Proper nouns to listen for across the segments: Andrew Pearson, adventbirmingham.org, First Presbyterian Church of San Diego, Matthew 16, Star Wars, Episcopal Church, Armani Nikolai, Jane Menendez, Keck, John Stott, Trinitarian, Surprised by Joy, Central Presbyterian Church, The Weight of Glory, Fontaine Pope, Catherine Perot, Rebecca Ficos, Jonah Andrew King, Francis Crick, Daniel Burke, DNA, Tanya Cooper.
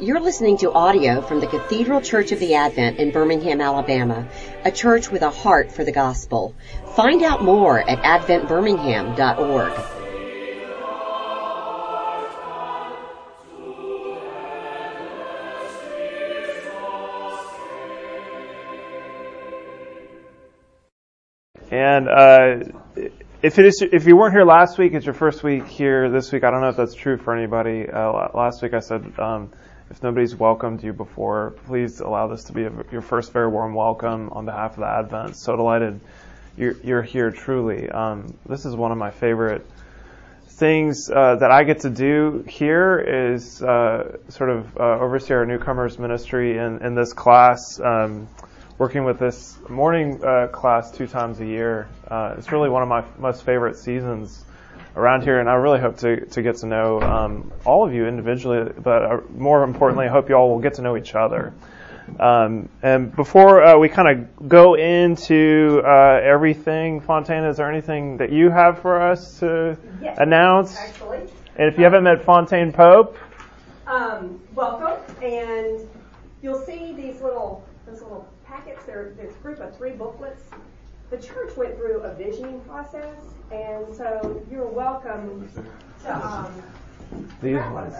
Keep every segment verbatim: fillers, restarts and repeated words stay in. You're listening to audio from the Cathedral Church of the Advent in Birmingham, Alabama, a church with a heart for the gospel. Find out more at advent birmingham dot org. And uh, if it is, if you weren't here last week, it's your first week here this week. I don't know if that's true for anybody. Uh, last week I said... Um, If nobody's welcomed you before, please allow this to be a, your first very warm welcome on behalf of the Advent. So delighted you're, you're here truly. Um, this is one of my favorite things uh, that I get to do here is uh, sort of uh, oversee our newcomers ministry in, in this class, um, working with this morning uh, class two times a year. Uh, it's really one of my most favorite seasons around here, and I really hope to, to get to know um, all of you individually, but more importantly, I hope you all will get to know each other. Um, and before uh, we kind of go into uh, everything, Fontaine, is there anything that you have for us to yes, announce? Actually. And if you haven't met Fontaine Pope, um, welcome, and you'll see these little those little packets. There, there's a group of three booklets. The church went through a visioning process, and so you're welcome to um, have one of those.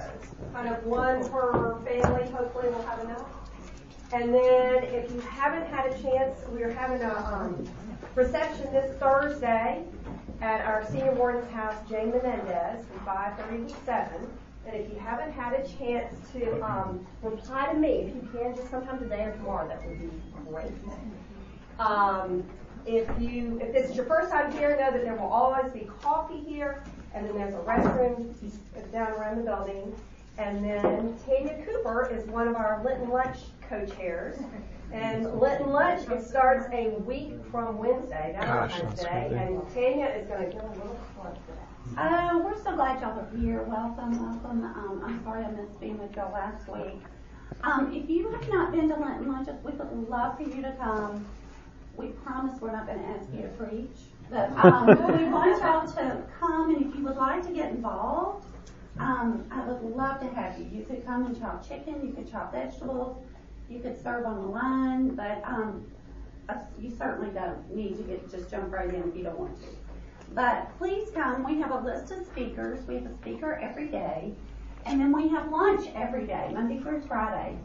Kind of one per family, hopefully we'll have enough. And then if you haven't had a chance, we're having a um, reception this Thursday at our senior warden's house, Jane Menendez, from five thirty to seven. And if you haven't had a chance to um, reply to me, if you can, just sometime today or tomorrow, that would be great. Um, If you, if this is your first time here, know that there will always be coffee here, and then there's a restroom down around the building. And then Tanya Cooper is one of our Lent and Lunch co-chairs. And Lent and Lunch, it starts a week from Wednesday, Valentine's Day, and Tanya is going to give a little plug for that. Uh, we're so glad y'all are here. Welcome, welcome. Um, I'm sorry I missed being with y'all last week. Um, if you have not been to Lent and Lunch, we would love for you to come. We promise we're not going to ask you to preach, but um, we want y'all to come, and if you would like to get involved, um, I would love to have you. You could come and chop chicken, you could chop vegetables, you could serve on the line, but um, you certainly don't need to get just jump right in if you don't want to. But please come. We have a list of speakers. We have a speaker every day, and then we have lunch every day, Monday through Friday.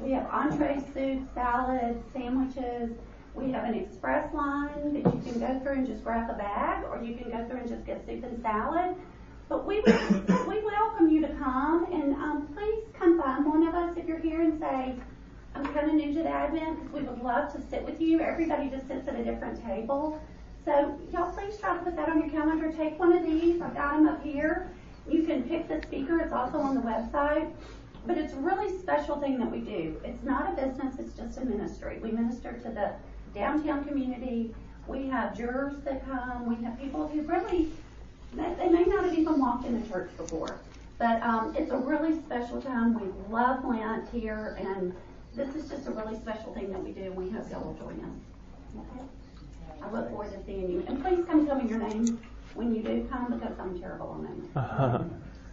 We have entrees, soup, salads, sandwiches. We have an express line that you can go through and just grab a bag, or you can go through and just get soup and salad. But we we welcome you to come, and um, please come find one of us if you're here and say, I'm kind of new to the Advent, because we would love to sit with you. Everybody just sits at a different table. So y'all please try to put that on your calendar. Take one of these. I've got them up here. You can pick the speaker. It's also on the website. But it's a really special thing that we do. It's not a business. It's just a ministry. We minister to the downtown community. We have jurors that come. We have people who really, they may not have even walked in the church before, but um, it's a really special time. We love Lent here, and this is just a really special thing that we do, and we hope y'all will join us. Okay? I look forward to seeing you. And please come tell me your name when you do come, because I'm terrible on names. Uh-huh.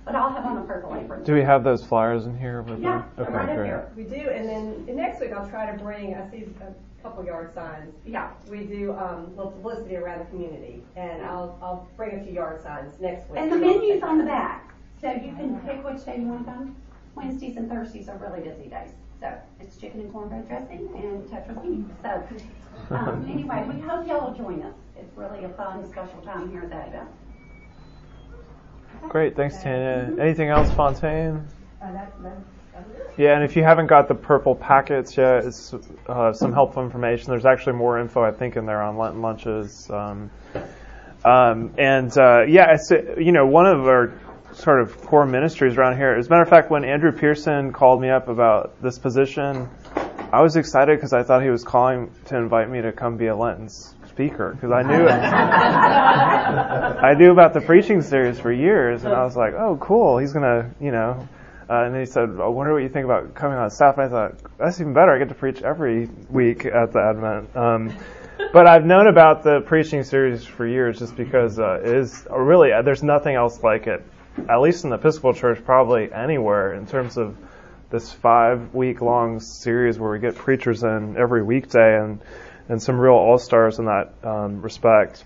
But I'll have on a purple apron. Do we have those flyers in here? With yeah, okay, right up here. We do, and then the next week I'll try to bring, I see a couple yard signs. Yeah. We do um, little publicity around the community, and I'll I'll bring a few yard signs next week. And the menu's on the back, so you can pick which day you want to come. Wednesdays and Thursdays are really busy days, so it's chicken and cornbread dressing and tetrazzini. So um, anyway, we hope y'all will join us. It's really a fun, special time here at the Advent. Great, thanks, Tanya. Mm-hmm. Anything else, Fontaine? Uh, that's, that's yeah, and if you haven't got the purple packets yet, it's uh, some helpful information. There's actually more info, I think, in there on Lenten lunches. Um, um, and, uh, yeah, it's, you know, one of our sort of core ministries around here. As a matter of fact, when Andrew Pearson called me up about this position, I was excited because I thought he was calling to invite me to come be a Lenten speaker, because I knew I knew about the preaching series for years, and I was like, "Oh, cool! He's gonna, you know." Uh, and he said, "I wonder what you think about coming on staff." And I thought, "That's even better! I get to preach every week at the Advent." Um, but I've known about the preaching series for years, just because uh, it is really uh, there's nothing else like it, at least in the Episcopal Church, probably anywhere in terms of this five-week-long series where we get preachers in every weekday and, and some real all-stars in that um, respect.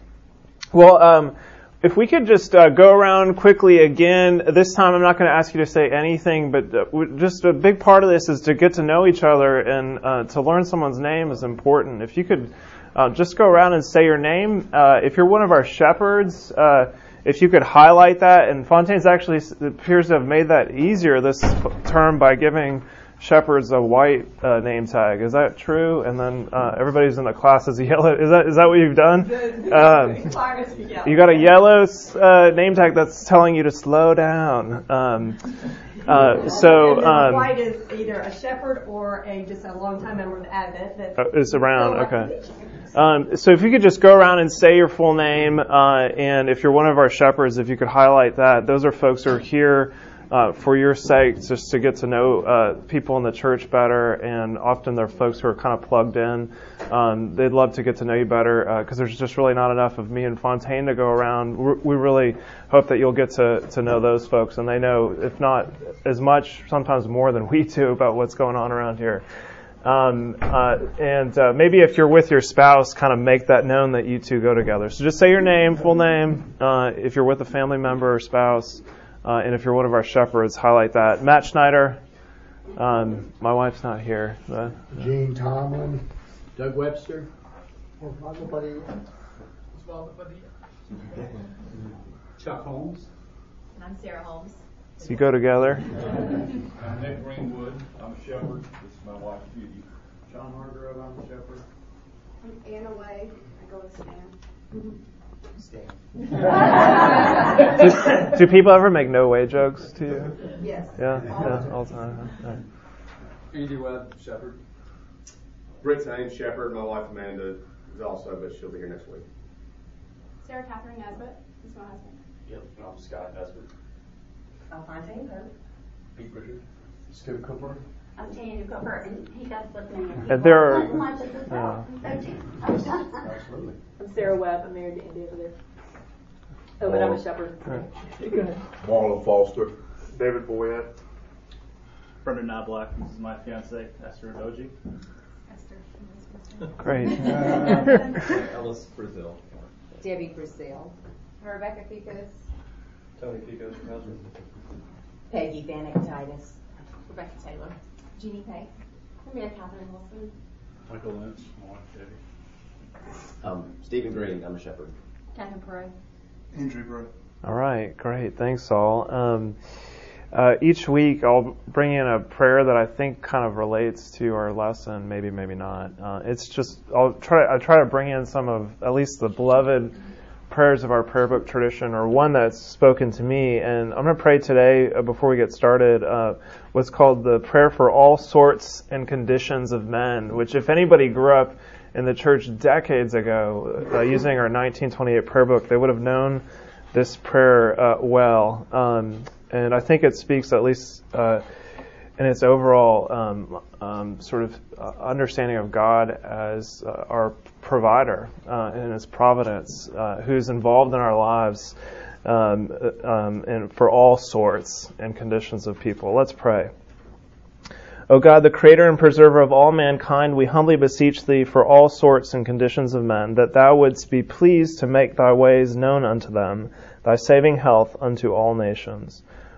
Well, um, if we could just uh, go around quickly again. This time I'm not going to ask you to say anything, but uh, just a big part of this is to get to know each other, and uh, to learn someone's name is important. If you could uh, just go around and say your name. Uh, if you're one of our shepherds, uh, if you could highlight that, and Fontaine's actually appears to have made that easier this term by giving shepherds a white uh, name tag. Is that true? And then uh, everybody's in the class is yellow. Is that is that what you've done? Um, you got a yellow uh, name tag that's telling you to slow down. Um, uh, so um, white is either a shepherd or a just a longtime member of the Advent that is around. Okay. Um, so if you could just go around and say your full name, uh, and if you're one of our shepherds, if you could highlight that. Those are folks who are here. Uh, for your sake, just to get to know uh, people in the church better, and often they're folks who are kind of plugged in. Um, they'd love to get to know you better, because uh, there's just really not enough of me and Fontaine to go around. We really hope that you'll get to, to know those folks, and they know, if not as much, sometimes more than we do about what's going on around here. Um, uh, and uh, maybe if you're with your spouse, kind of make that known that you two go together. So just say your name, full name, uh, if you're with a family member or spouse. Uh, and if you're one of our shepherds, highlight that. Matt Schneider. Um, my wife's not here. But, uh, Gene Tomlin. Doug Webster. Chuck Holmes. And I'm Sarah Holmes. So you go together. I'm Nick Greenwood. I'm a shepherd. This is my wife, Judy. John Hargrove. I'm a shepherd. I'm Anna Way. I go with Stan. Mm-hmm. do, do people ever make no way jokes to you? Yes. Yeah, yeah, all the time. Huh? Right. Andy Webb, shepherd. Britt Haines, shepherd. My wife Amanda is also, but she'll be here next week. Sarah Catherine Nesbitt is my husband. Yep, and I'm Scott Nesbitt. I'm Fontaine Pope. Pete Richard. Stu Cooper. I'm Daniel Burke, and he does with me. And there are. Yeah. Absolutely. I'm Sarah Webb. I'm married to Andy over there. Oh, but I'm a shepherd. Right. Go ahead. Marlon Foster. David Boyd. Brendan Knobloch. This is my fiancée, Esther Adoji. Esther. Great. uh, Ellis Brazil. Debbie Brazil. Rebecca Ficos. Tony Ficos, your husband. Peggy Bannock-Titus. Rebecca Taylor. Jeannie Pay. Maria Catherine Wilson. Michael Lynch. Mark Debbie. Um, Stephen Green. I'm a shepherd. Catherine Perot. Andrew Burke. All right. Great. Thanks, all. Um, uh, each week, I'll bring in a prayer that I think kind of relates to our lesson. Maybe, maybe not. Uh, it's just I'll try. I try to bring in some of at least the beloved prayers of our prayer book tradition, or one that's spoken to me. And I'm going to pray today, uh, before we get started, uh, what's called the prayer for all sorts and conditions of men, which if anybody grew up in the church decades ago, uh, using our nineteen twenty-eight prayer book, they would have known this prayer uh, well. Um, and I think it speaks at least uh, in its overall um, um, sort of understanding of God as uh, our provider uh, in his providence, uh, who's involved in our lives, um, um, and for all sorts and conditions of people. Let's pray. O God, the creator and preserver of all mankind, we humbly beseech thee for all sorts and conditions of men, that thou wouldst be pleased to make thy ways known unto them, thy saving health unto all nations.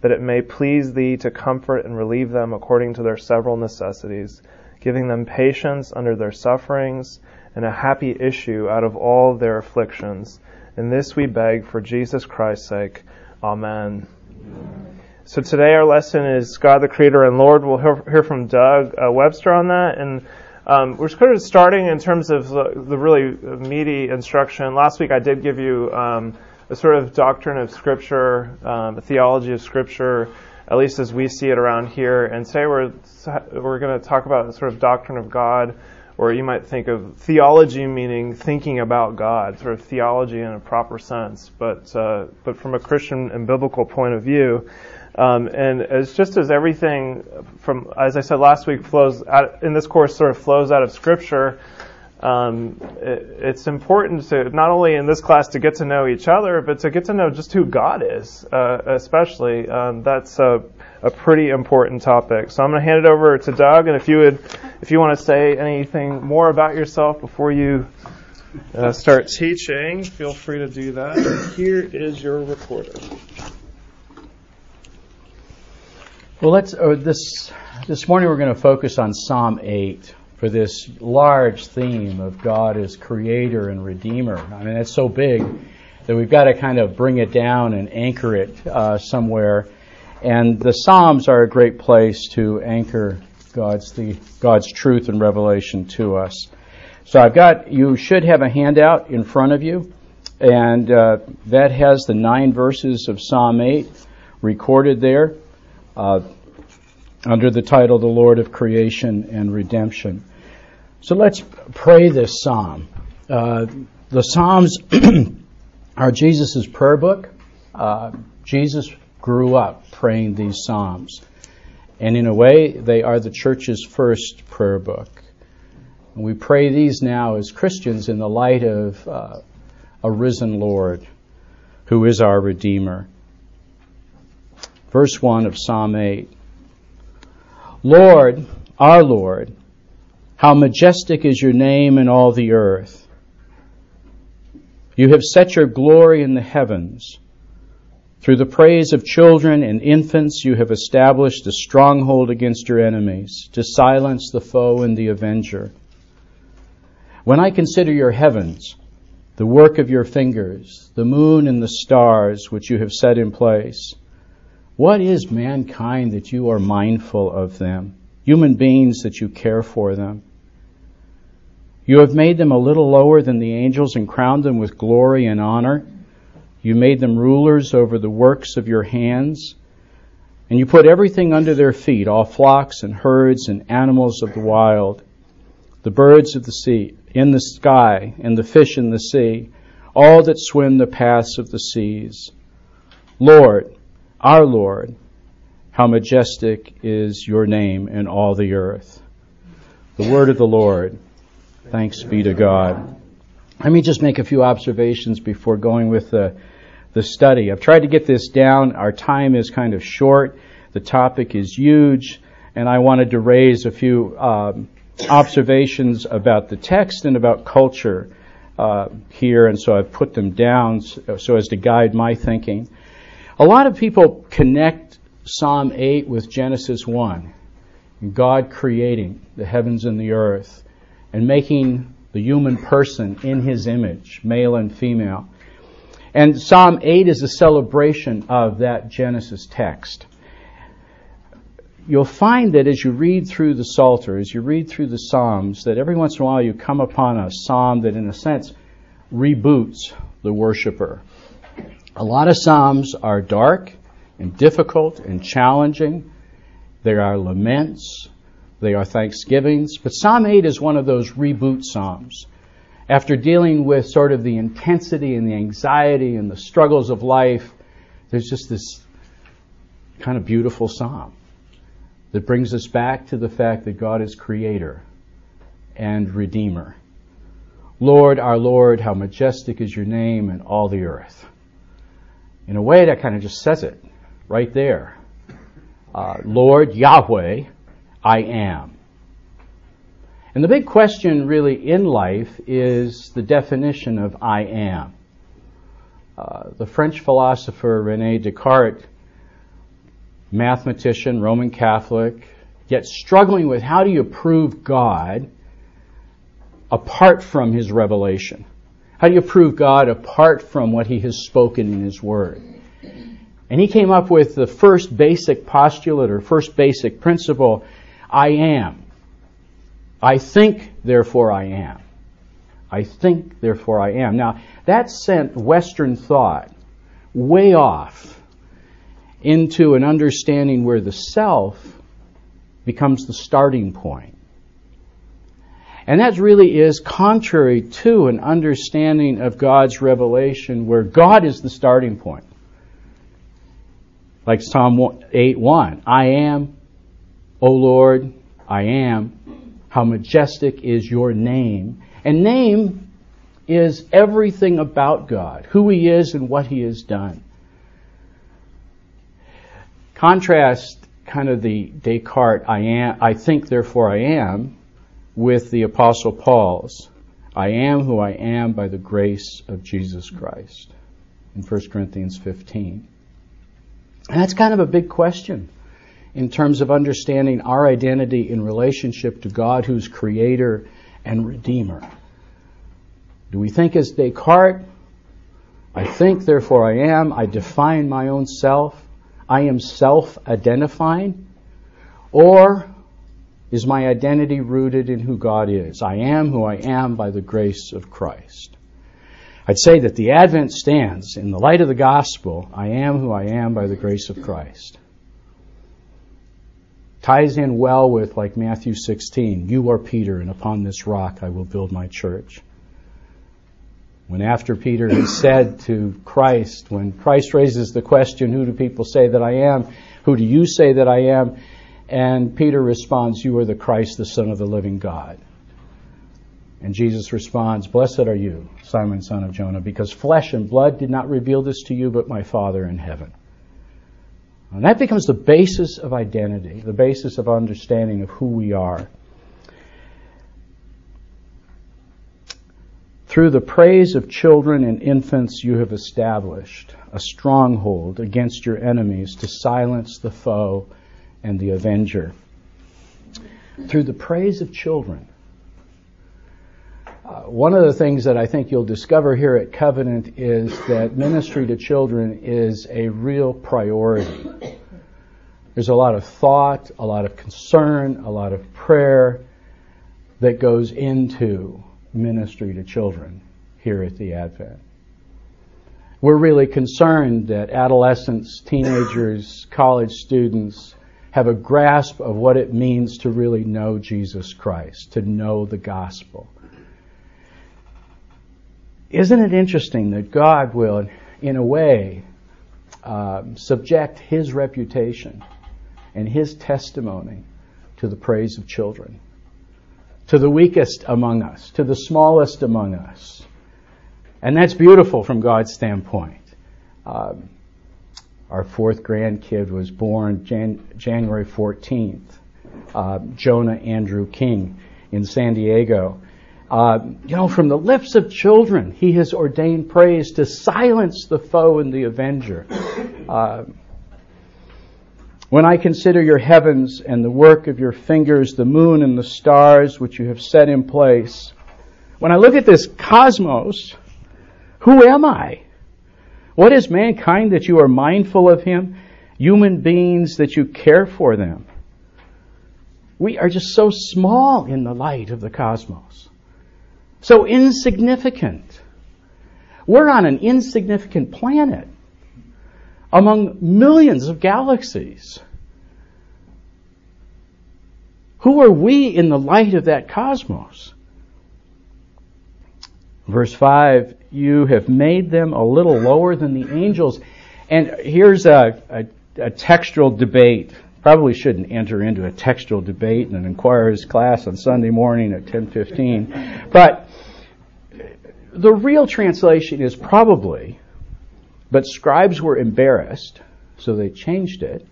that it may please thee to comfort and relieve them according to their several necessities, giving them patience under their sufferings, and a happy issue out of all their afflictions. And this we beg for Jesus Christ's sake. Amen. Amen. So today our lesson is God the Creator and Lord. We'll hear from Doug uh, Webster on that. And um, we're sort of starting in terms of the, the really meaty instruction. Last week I did give you um, a sort of doctrine of Scripture, um, a theology of Scripture, at least as we see it around here. And today we're, we're going to talk about the sort of doctrine of God, Or you might think of theology meaning thinking about God, sort of theology in a proper sense, but uh, but from a Christian and biblical point of view. Um, and as just as everything from, as I said last week, flows out, in this course sort of flows out of Scripture, um, it, it's important to not only in this class to get to know each other, but to get to know just who God is, uh, especially. Um, that's a, a pretty important topic. So I'm going to hand it over to Doug, and if you would, if you want to say anything more about yourself before you uh, start teaching, feel free to do that. And here is your recorder. Well, let's. Oh, this this morning we're going to focus on Psalm eight for this large theme of God as Creator and Redeemer. I mean, that's so big that we've got to kind of bring it down and anchor it uh, somewhere. And the Psalms are a great place to anchor God's the God's truth and revelation to us. So I've got. You should have a handout in front of you, and uh, that has the nine verses of Psalm eight recorded there. Uh, under the title, The Lord of Creation and Redemption. So let's pray this psalm. Uh, the Psalms are Jesus' prayer book. Uh, Jesus grew up praying these psalms. And in a way, they are the church's first prayer book. And we pray these now as Christians in the light of uh, a risen Lord who is our Redeemer. Verse one of Psalm eight. Lord, our Lord, how majestic is your name in all the earth. You have set your glory in the heavens. Through the praise of children and infants, you have established a stronghold against your enemies, to silence the foe and the avenger. When I consider your heavens, the work of your fingers, the moon and the stars which you have set in place, what is mankind that you are mindful of them, human beings that you care for them? You have made them a little lower than the angels and crowned them with glory and honor. You made them rulers over the works of your hands, and you put everything under their feet, all flocks and herds and animals of the wild, the birds of the sea, in the sky, and the fish in the sea, all that swim the paths of the seas. Lord, our Lord, how majestic is your name in all the earth. The word of the Lord. Thanks be to God. Let me just make a few observations before going with the, the study. I've tried to get this down. Our time is kind of short. The topic is huge. And I wanted to raise a few um, observations about the text and about culture uh, here. And so I've put them down so, so as to guide my thinking. A lot of people connect Psalm eight with Genesis one, God creating the heavens and the earth and making the human person in his image, male and female. And Psalm eight is a celebration of that Genesis text. You'll find that as you read through the Psalter, as you read through the Psalms, that every once in a while you come upon a psalm that, in a sense, reboots the worshiper. A lot of psalms are dark and difficult and challenging. There are laments. They are thanksgivings. But Psalm eight is one of those reboot psalms. After dealing with sort of the intensity and the anxiety and the struggles of life, there's just this kind of beautiful psalm that brings us back to the fact that God is Creator and Redeemer. Lord, our Lord, how majestic is your name in all the earth. In a way, that kind of just says it right there. Uh, Lord Yahweh, I am. And the big question really in life is the definition of I am. Uh, the French philosopher René Descartes, mathematician, Roman Catholic, yet struggling with how do you prove God apart from his revelation? How do you prove God apart from what he has spoken in his word? And he came up with the first basic postulate or first basic principle, I am. I think, therefore I am. I think, therefore I am. Now, that sent Western thought way off into an understanding where the self becomes the starting point. And that really is contrary to an understanding of God's revelation where God is the starting point. Like Psalm eight one, I am, O Lord, I am. How majestic is your name. And name is everything about God, who he is and what he has done. Contrast kind of the Descartes, I am, I think, therefore I am, with the Apostle Paul's, I am who I am by the grace of Jesus Christ, in First Corinthians fifteen. And that's kind of a big question in terms of understanding our identity in relationship to God, who's creator and redeemer. Do we think as Descartes, I think, therefore I am, I define my own self, I am self-identifying? Or is my identity rooted in who God is? I am who I am by the grace of Christ. I'd say that the Advent stands in the light of the gospel, I am who I am by the grace of Christ. Ties in well with, like, Matthew sixteen, you are Peter, and upon this rock I will build my church. When after Peter he said to Christ, when Christ raises the question, who do people say that I am? Who do you say that I am? And Peter responds, you are the Christ, the Son of the living God. And Jesus responds, blessed are you, Simon, son of Jonah, because flesh and blood did not reveal this to you, but my Father in heaven. And that becomes the basis of identity, the basis of understanding of who we are. Through the praise of children and infants, you have established a stronghold against your enemies to silence the foe and the avenger. Through the praise of children. Uh, one of the things that I think you'll discover here at Covenant is that ministry to children is a real priority. There's a lot of thought, a lot of concern, a lot of prayer that goes into ministry to children here at the Advent. We're really concerned that adolescents, teenagers, college students have a grasp of what it means to really know Jesus Christ, to know the gospel. Isn't it interesting that God will, in a way, uh, subject his reputation and his testimony to the praise of children? To the weakest among us, to the smallest among us. And that's beautiful from God's standpoint. Um, our fourth grandkid was born Jan- January fourteenth, uh, Jonah Andrew King in San Diego. Uh, you know, from the lips of children, he has ordained praise to silence the foe and the avenger. Uh, When I consider your heavens and the work of your fingers, the moon and the stars which you have set in place, when I look at this cosmos, who am I? What is mankind that you are mindful of him? Human beings that you care for them. We are just so small in the light of the cosmos. So insignificant. We're on an insignificant planet. Among millions of galaxies. Who are we in the light of that cosmos? Verse five, you have made them a little lower than the angels. And here's a, a, a textual debate. Probably shouldn't enter into a textual debate in an inquirer's class on Sunday morning at ten fifteen. But the real translation is probably... But scribes were embarrassed, so they changed it.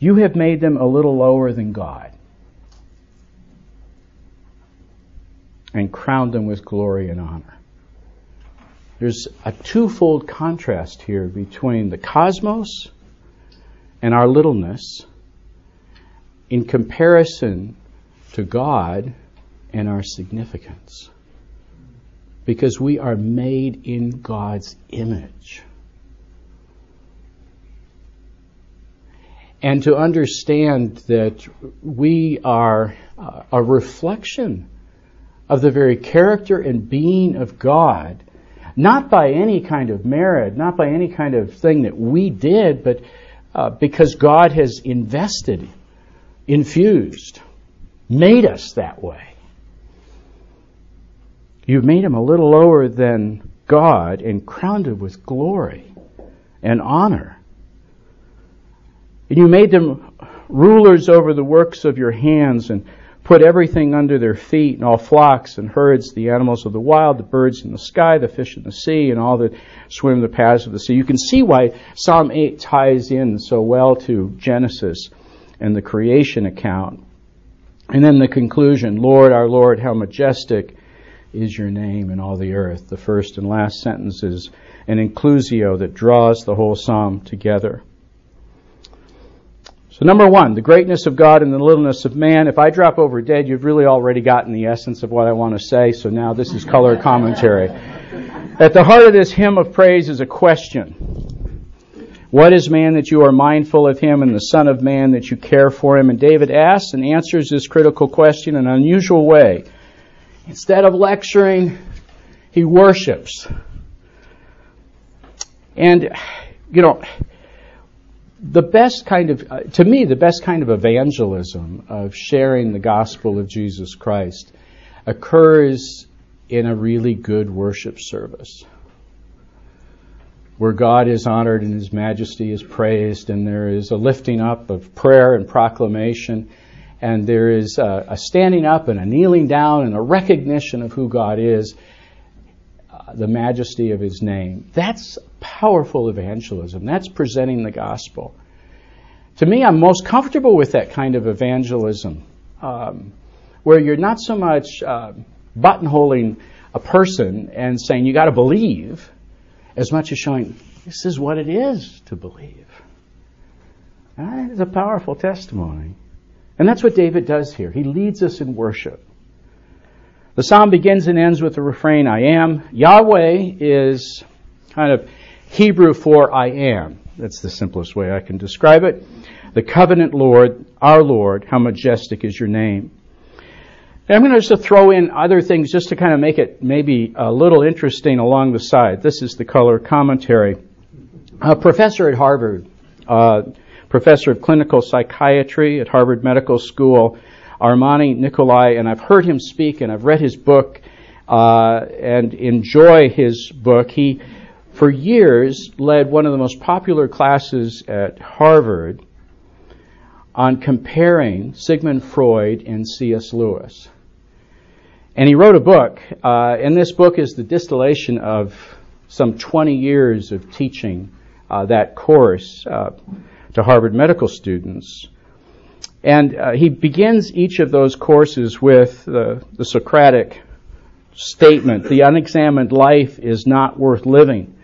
You have made them a little lower than God and crowned them with glory and honor. There's a twofold contrast here between the cosmos and our littleness in comparison to God and our significance. Because we are made in God's image. And to understand that we are a reflection of the very character and being of God, not by any kind of merit, not by any kind of thing that we did, but uh, because God has invested, infused, made us that way. You've made him a little lower than God and crowned him with glory and honor. And you made them rulers over the works of your hands and put everything under their feet, and all flocks and herds, the animals of the wild, the birds in the sky, the fish in the sea, and all that swim the paths of the sea. You can see why Psalm eight ties in so well to Genesis and the creation account. And then the conclusion, Lord, our Lord, how majestic is your name in all the earth. The first and last sentence is an inclusio that draws the whole psalm together. So number one, the greatness of God and the littleness of man. If I drop over dead, you've really already gotten the essence of what I want to say, so now this is color commentary. At the heart of this hymn of praise is a question. What is man that you are mindful of him, and the Son of Man that you care for him? And David asks and answers this critical question in an unusual way. Instead of lecturing, he worships. And, you know, The best kind of, uh, to me, the best kind of evangelism of sharing the gospel of Jesus Christ occurs in a really good worship service where God is honored and His majesty is praised, and there is a lifting up of prayer and proclamation, and there is a, a standing up and a kneeling down and a recognition of who God is, uh, the majesty of His name. That's powerful evangelism. That's presenting the gospel. To me, I'm most comfortable with that kind of evangelism, um, where you're not so much uh, buttonholing a person and saying you got to believe, as much as showing this is what it is to believe. That is a powerful testimony. And that's what David does here. He leads us in worship. The psalm begins and ends with the refrain, I am. Yahweh is kind of Hebrew for I am. That's the simplest way I can describe it. The covenant Lord, our Lord, how majestic is your name. And I'm going to just throw in other things just to kind of make it maybe a little interesting along the side. This is the color commentary. A professor at Harvard, uh, professor of clinical psychiatry at Harvard Medical School, Armani Nikolai, and I've heard him speak and I've read his book uh, and enjoy his book. He for years led one of the most popular classes at Harvard on comparing Sigmund Freud and C S Lewis. And he wrote a book, uh, and this book is the distillation of some twenty years of teaching uh, that course uh, to Harvard medical students. And uh, he begins each of those courses with uh, the Socratic statement, the unexamined life is not worth living.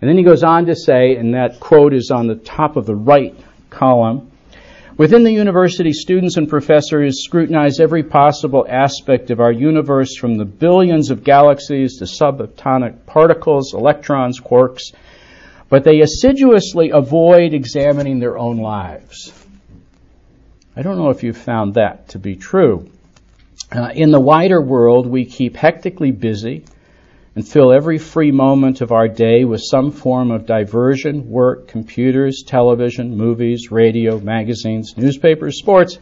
And then he goes on to say, and that quote is on the top of the right column, within the university, students and professors scrutinize every possible aspect of our universe, from the billions of galaxies to subatomic particles, electrons, quarks, but they assiduously avoid examining their own lives. I don't know if you've found that to be true. Uh, in the wider world, we keep hectically busy and fill every free moment of our day with some form of diversion, work, computers, television, movies, radio, magazines, newspapers, sports,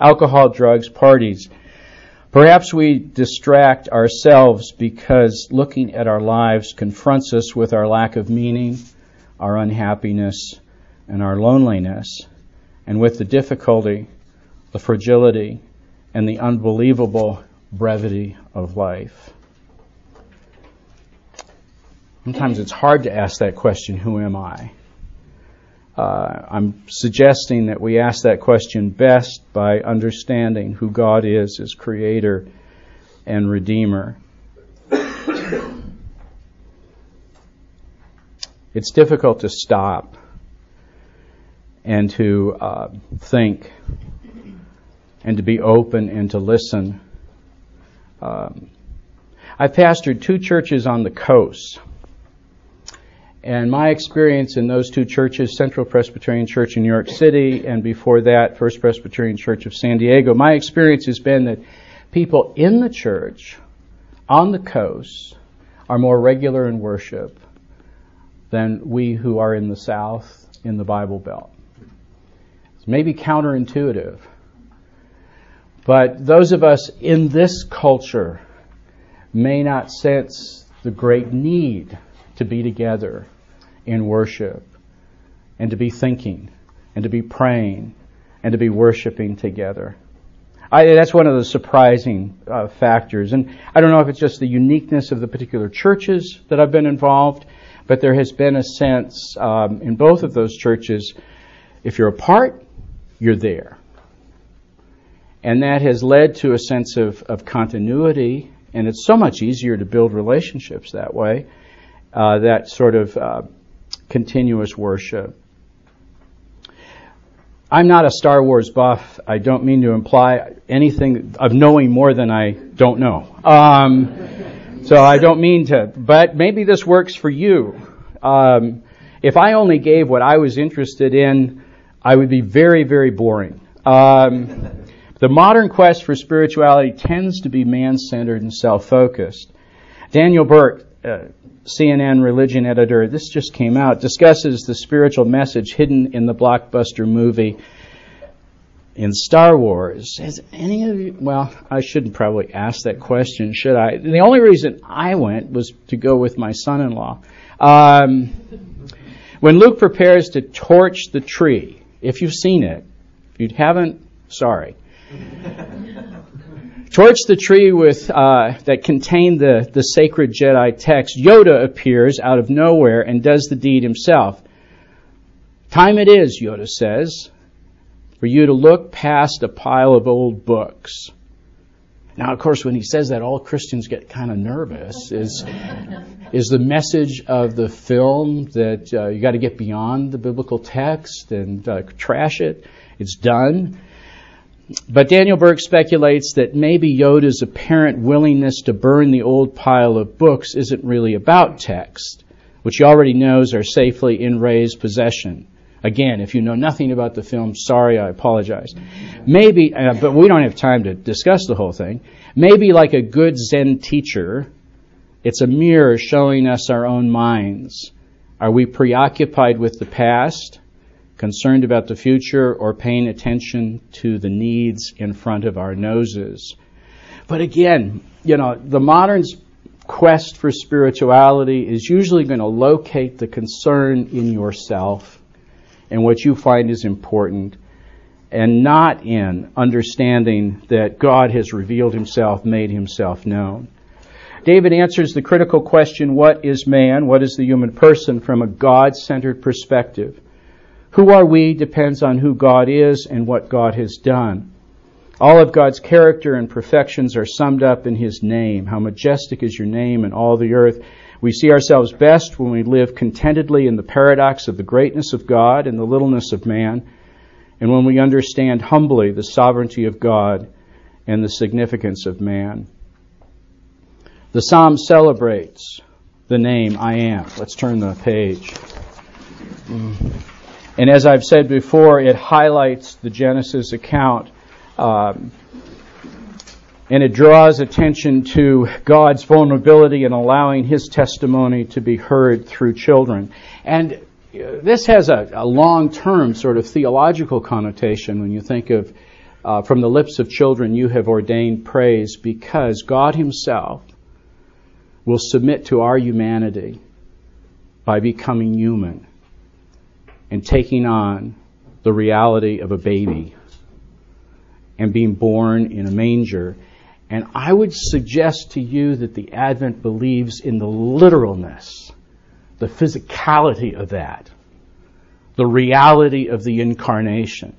alcohol, drugs, parties. Perhaps we distract ourselves because looking at our lives confronts us with our lack of meaning, our unhappiness, and our loneliness, and with the difficulty, the fragility, and the unbelievable brevity of life. Sometimes it's hard to ask that question, who am I? Uh, I'm suggesting that we ask that question best by understanding who God is as creator and redeemer. It's difficult to stop and to uh, think and to be open and to listen. Um, I've pastored two churches on the coast. And my experience in those two churches, Central Presbyterian Church in New York City, and before that, First Presbyterian Church of San Diego, my experience has been that people in the church, on the coast, are more regular in worship than we who are in the South, in the Bible Belt. It's maybe counterintuitive. But those of us in this culture may not sense the great need to be together in worship and to be thinking and to be praying and to be worshiping together. I, that's one of the surprising uh, factors. And I don't know if it's just the uniqueness of the particular churches that I've been involved, but there has been a sense um, in both of those churches, if you're apart, you're there. And that has led to a sense of, of continuity, and it's so much easier to build relationships that way, uh, that sort of uh, continuous worship. I'm not a Star Wars buff. I don't mean to imply anything of knowing more than I don't know. Um, so I don't mean to, but maybe this works for you. Um, if I only gave what I was interested in, I would be very, very boring. Um, the modern quest for spirituality tends to be man-centered and self-focused. Daniel Burke, uh, C N N religion editor, this just came out, discusses the spiritual message hidden in the blockbuster movie in Star Wars. Has any of you, well, I shouldn't probably ask that question, should I? The only reason I went was to go with my son-in-law. Um, when Luke prepares to torch the tree, if you've seen it, if you haven't, sorry. Torch the tree with uh, that contained the, the sacred Jedi text, Yoda appears out of nowhere and does the deed himself. Time it is, Yoda says, for you to look past a pile of old books. Now, of course, when he says that, all Christians get kind of nervous. Is is the message of the film that uh, you got to get beyond the biblical text and uh, trash it? It's done. But Daniel Burke speculates that maybe Yoda's apparent willingness to burn the old pile of books isn't really about text, which he already knows are safely in Rey's possession. Again, if you know nothing about the film, sorry, I apologize. Maybe, uh, but we don't have time to discuss the whole thing. Maybe like a good Zen teacher, it's a mirror showing us our own minds. Are we preoccupied with the past, concerned about the future, or paying attention to the needs in front of our noses? But again, you know, the modern's quest for spirituality is usually going to locate the concern in yourself and what you find is important, and not in understanding that God has revealed himself, made himself known. David answers the critical question, what is man, what is the human person, from a God-centered perspective. Who are we depends on who God is and what God has done. All of God's character and perfections are summed up in his name. How majestic is your name in all the earth. We see ourselves best when we live contentedly in the paradox of the greatness of God and the littleness of man, and when we understand humbly the sovereignty of God and the significance of man. The psalm celebrates the name I am. Let's turn the page. Mm. And as I've said before, it highlights the Genesis account, um, and it draws attention to God's vulnerability in allowing his testimony to be heard through children. And this has a, a long-term sort of theological connotation when you think of, uh, from the lips of children you have ordained praise, because God himself will submit to our humanity by becoming human and taking on the reality of a baby and being born in a manger. And I would suggest to you that the Advent believes in the literalness, the physicality of that, the reality of the incarnation.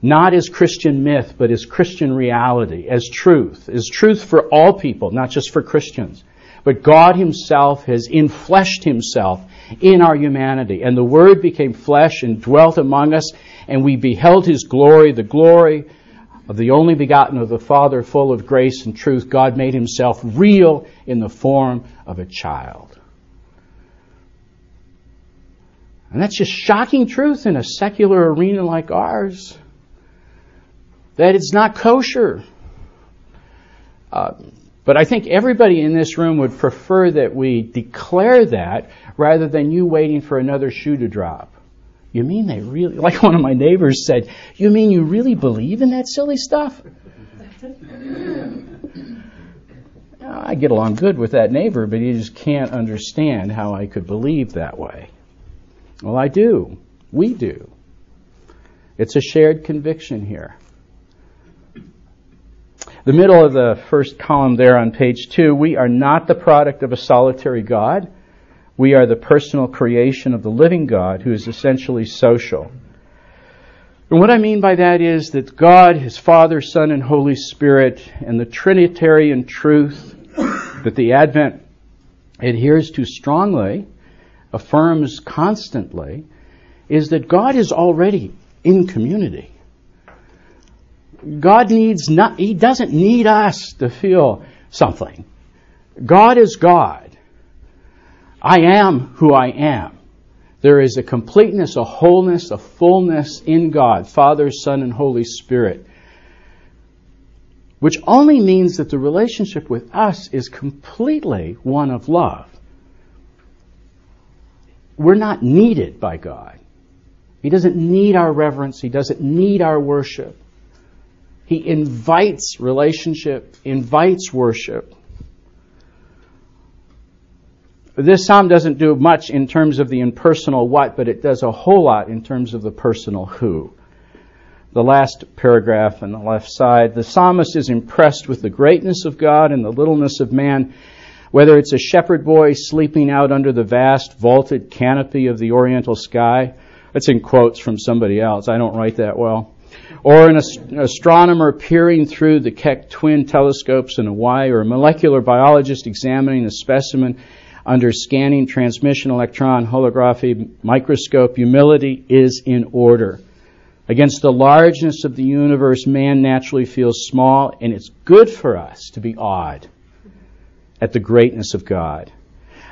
Not as Christian myth, but as Christian reality, as truth, as truth for all people, not just for Christians. But God himself has infleshed himself in our humanity. And the Word became flesh and dwelt among us, and we beheld his glory, the glory of the only begotten of the Father, full of grace and truth. God made himself real in the form of a child. And that's just shocking truth in a secular arena like ours, that it's not kosher. Uh, But I think everybody in this room would prefer that we declare that rather than you waiting for another shoe to drop. You mean they really, like one of my neighbors said, you mean you really believe in that silly stuff? I get along good with that neighbor, but you just can't understand how I could believe that way. Well, I do. We do. It's a shared conviction here. The middle of the first column there on page two, we are not the product of a solitary God. We are the personal creation of the living God who is essentially social. And what I mean by that is that God, His Father, Son, and Holy Spirit, and the Trinitarian truth that the Advent adheres to strongly, affirms constantly, is that God is already in community. God needs not, He doesn't need us to feel something. God is God. I am who I am. There is a completeness, a wholeness, a fullness in God, Father, Son, and Holy Spirit, which only means that the relationship with us is completely one of love. We're not needed by God. He doesn't need our reverence. He doesn't need our worship. He invites relationship, invites worship. This psalm doesn't do much in terms of the impersonal what, but it does a whole lot in terms of the personal who. The last paragraph on the left side, the psalmist is impressed with the greatness of God and the littleness of man, whether it's a shepherd boy sleeping out under the vast vaulted canopy of the oriental sky. That's in quotes from somebody else. I don't write that well. Or an astronomer peering through the Keck twin telescopes in Hawaii, or a molecular biologist examining a specimen under scanning transmission electron holography microscope. Humility is in order. Against the largeness of the universe, man naturally feels small, and it's good for us to be awed at the greatness of God.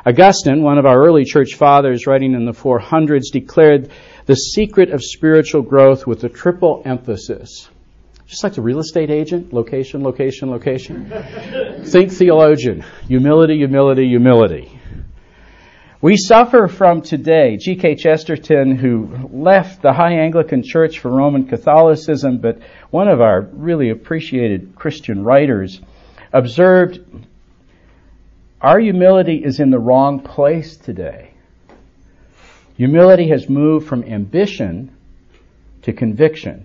Augustine, one of our early church fathers, writing in the four hundreds, declared the secret of spiritual growth with a triple emphasis. Just like the real estate agent, location, location, location. Think theologian, humility, humility, humility. We suffer from today. G K Chesterton, who left the high Anglican church for Roman Catholicism, but one of our really appreciated Christian writers, observed, our humility is in the wrong place today. Humility has moved from ambition to conviction.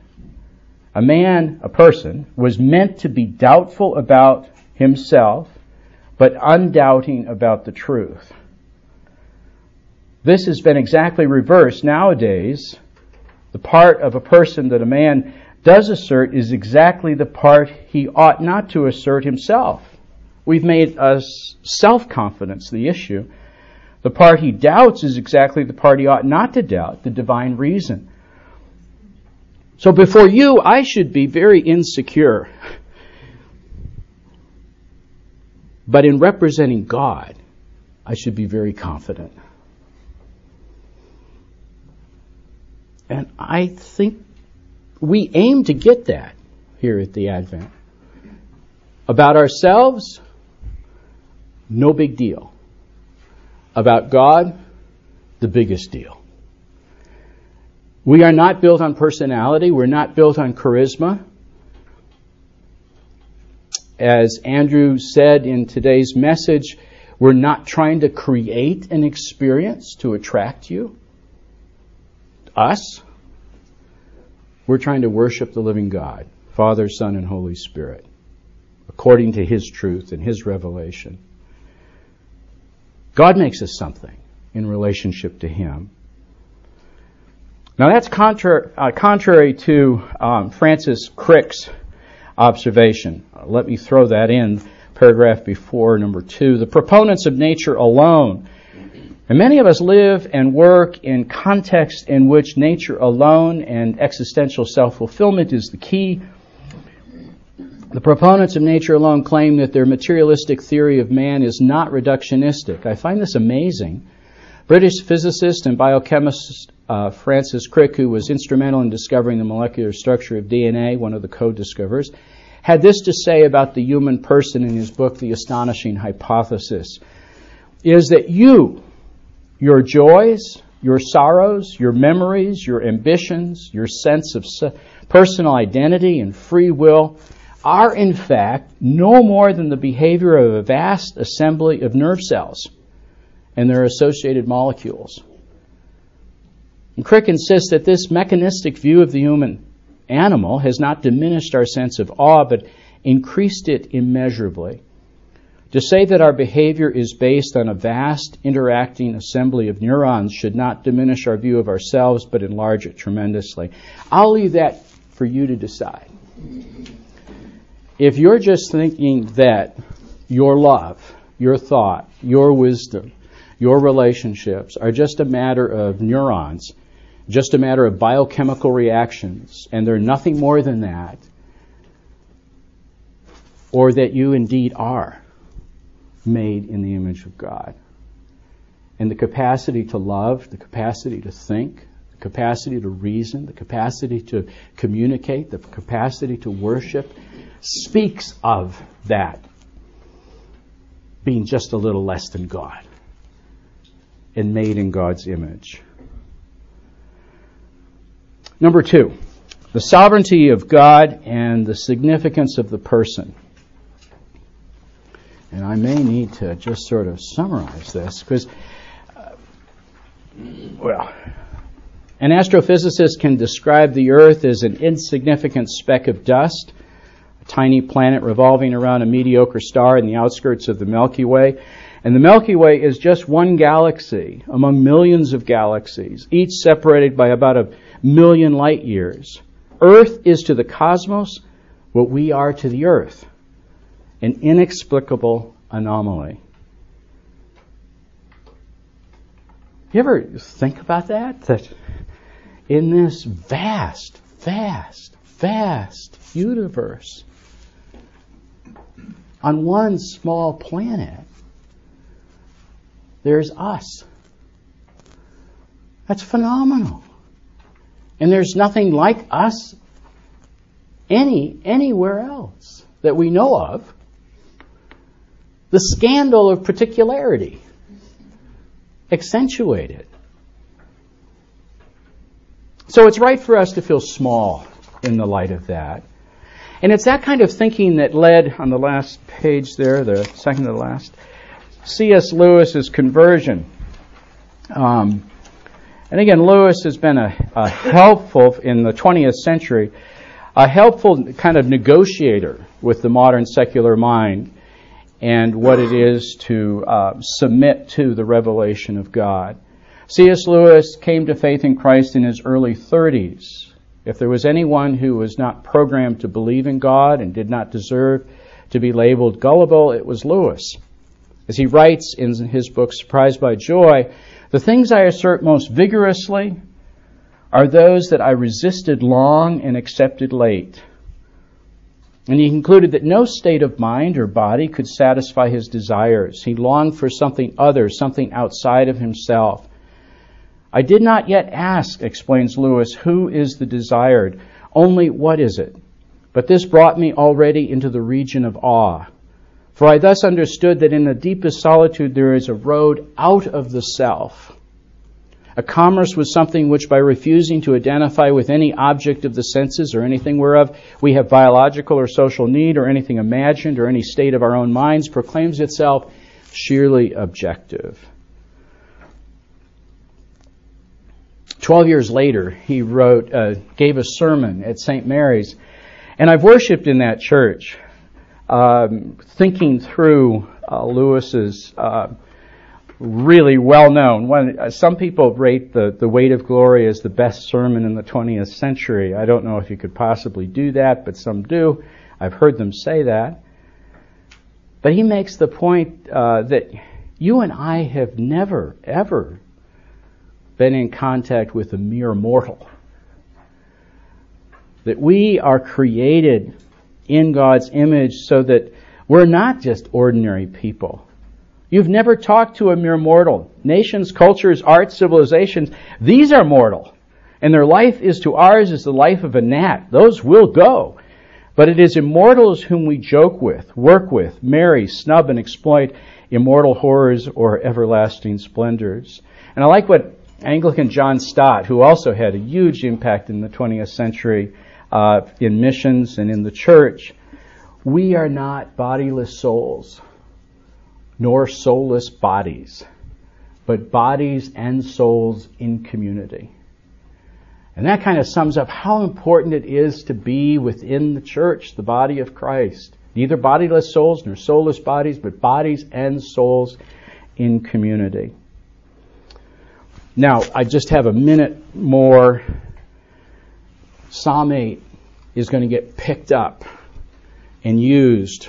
A man, a person, was meant to be doubtful about himself, but undoubting about the truth. This has been exactly reversed nowadays. The part of a person that a man does assert is exactly the part he ought not to assert himself. We've made us self-confidence the issue. The part he doubts is exactly the part he ought not to doubt, the divine reason. So before you, I should be very insecure. But in representing God, I should be very confident. And I think we aim to get that here at the Advent. About ourselves, no big deal. About God, the biggest deal. We are not built on personality. We're not built on charisma. As Andrew said in today's message, we're not trying to create an experience to attract you, us. We're trying to worship the living God, Father, Son, and Holy Spirit, according to His truth and His revelation. God makes us something in relationship to Him. Now that's contra- uh, contrary to um, Francis Crick's observation. Uh, let me throw that in, paragraph before, number two. The proponents of nature alone, and many of us live and work in contexts in which nature alone and existential self-fulfillment is the key. The proponents of nature alone claim that their materialistic theory of man is not reductionistic. I find this amazing. British physicist and biochemist uh, Francis Crick, who was instrumental in discovering the molecular structure of D N A, one of the co-discoverers, had this to say about the human person in his book, The Astonishing Hypothesis, is that you, your joys, your sorrows, your memories, your ambitions, your sense of personal identity and free will are in fact no more than the behavior of a vast assembly of nerve cells and their associated molecules. And Crick insists that this mechanistic view of the human animal has not diminished our sense of awe, but increased it immeasurably. To say that our behavior is based on a vast interacting assembly of neurons should not diminish our view of ourselves, but enlarge it tremendously. I'll leave that for you to decide. If you're just thinking that your love, your thought, your wisdom, your relationships are just a matter of neurons, just a matter of biochemical reactions, and they're nothing more than that, or that you indeed are made in the image of God. And the capacity to love, the capacity to think, the capacity to reason, the capacity to communicate, the capacity to worship speaks of that being just a little less than God and made in God's image. Number two, the sovereignty of God and the significance of the person. And I may need to just sort of summarize this because, uh, well, an astrophysicist can describe the Earth as an insignificant speck of dust, a tiny planet revolving around a mediocre star in the outskirts of the Milky Way. And the Milky Way is just one galaxy among millions of galaxies, each separated by about a million light years. Earth is to the cosmos what we are to the Earth. An inexplicable anomaly. You ever think about that? That in this vast, vast, vast universe, on one small planet, there's us. That's phenomenal. And there's nothing like us any anywhere else that we know of. The scandal of particularity accentuated. So it's right for us to feel small in the light of that. And it's that kind of thinking that led, on the last page there, the second to the last, C S. Lewis's conversion. Um, and again, Lewis has been a, a helpful, in the twentieth century, a helpful kind of negotiator with the modern secular mind and what it is to uh, submit to the revelation of God. C S. Lewis came to faith in Christ in his early thirties. If there was anyone who was not programmed to believe in God and did not deserve to be labeled gullible, it was Lewis. As he writes in his book, Surprised by Joy, the things I assert most vigorously are those that I resisted long and accepted late. And he concluded that no state of mind or body could satisfy his desires. He longed for something other, something outside of himself. I did not yet ask, explains Lewis, who is the desired, only what is it? But this brought me already into the region of awe. For I thus understood that in the deepest solitude there is a road out of the self. A commerce with something which by refusing to identify with any object of the senses or anything whereof we have biological or social need or anything imagined or any state of our own minds proclaims itself sheerly objective. Twelve years later, he wrote, uh, gave a sermon at Saint Mary's, and I've worshipped in that church, um, thinking through uh, Lewis's uh really well-known. When, uh, some people rate the, the Weight of Glory as the best sermon in the twentieth century. I don't know if you could possibly do that, but some do. I've heard them say that. But he makes the point uh, that you and I have never, ever been in contact with a mere mortal. That we are created in God's image so that we're not just ordinary people. You've never talked to a mere mortal. Nations, cultures, arts, civilizations, these are mortal. And their life is to ours as the life of a gnat. Those will go. But it is immortals whom we joke with, work with, marry, snub, and exploit immortal horrors or everlasting splendors. And I like what Anglican John Stott, who also had a huge impact in the twentieth century uh, in missions and in the church, We are not bodiless souls, nor soulless bodies, but bodies and souls in community. And that kind of sums up how important it is to be within the church, the body of Christ. Neither bodiless souls nor soulless bodies, but bodies and souls in community. Now, I just have a minute more. Psalm eight is going to get picked up and used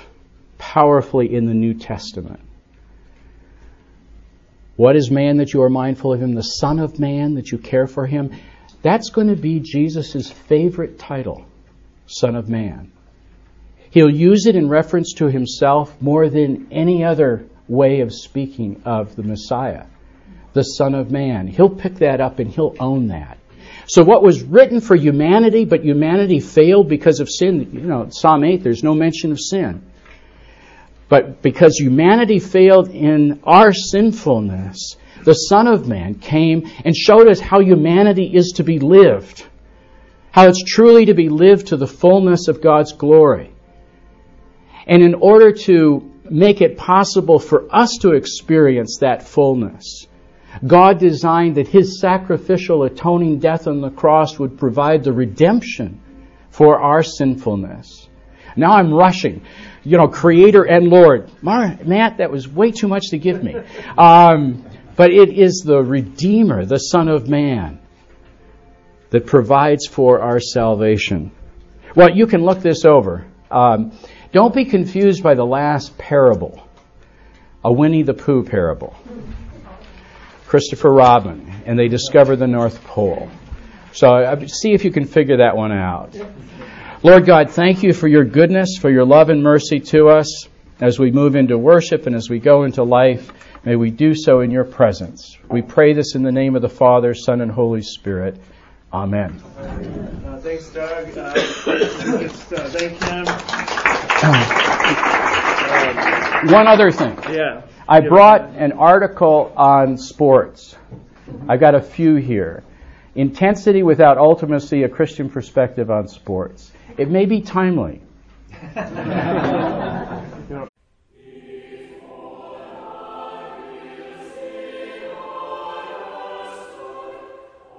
powerfully in the New Testament. What is man that you are mindful of him? The Son of Man that you care for him? That's going to be Jesus' favorite title, Son of Man. He'll use it in reference to himself more than any other way of speaking of the Messiah, the Son of Man. He'll pick that up and he'll own that. So what was written for humanity, but humanity failed because of sin, you know, Psalm eight, there's no mention of sin. But because humanity failed in our sinfulness, the Son of Man came and showed us how humanity is to be lived, how it's truly to be lived to the fullness of God's glory. And in order to make it possible for us to experience that fullness, God designed that His sacrificial atoning death on the cross would provide the redemption for our sinfulness. Now I'm rushing. You know, Creator and Lord. Matt, that was way too much to give me. Um, but it is the Redeemer, the Son of Man, that provides for our salvation. Well, you can look this over. Um, don't be confused by the last parable, a Winnie the Pooh parable. Christopher Robin, and they discover the North Pole. So uh, see if you can figure that one out. Lord God, thank you for your goodness, for your love and mercy to us as we move into worship and as we go into life. May we do so in your presence. We pray this in the name of the Father, Son, and Holy Spirit. Amen. Uh, thanks, Doug. Uh, thanks, uh, thank him. Uh, One other thing. Yeah. I brought an article on sports. I've got a few here. Intensity Without Ultimacy, A Christian Perspective on Sports. It may be timely.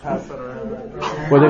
Pass it around.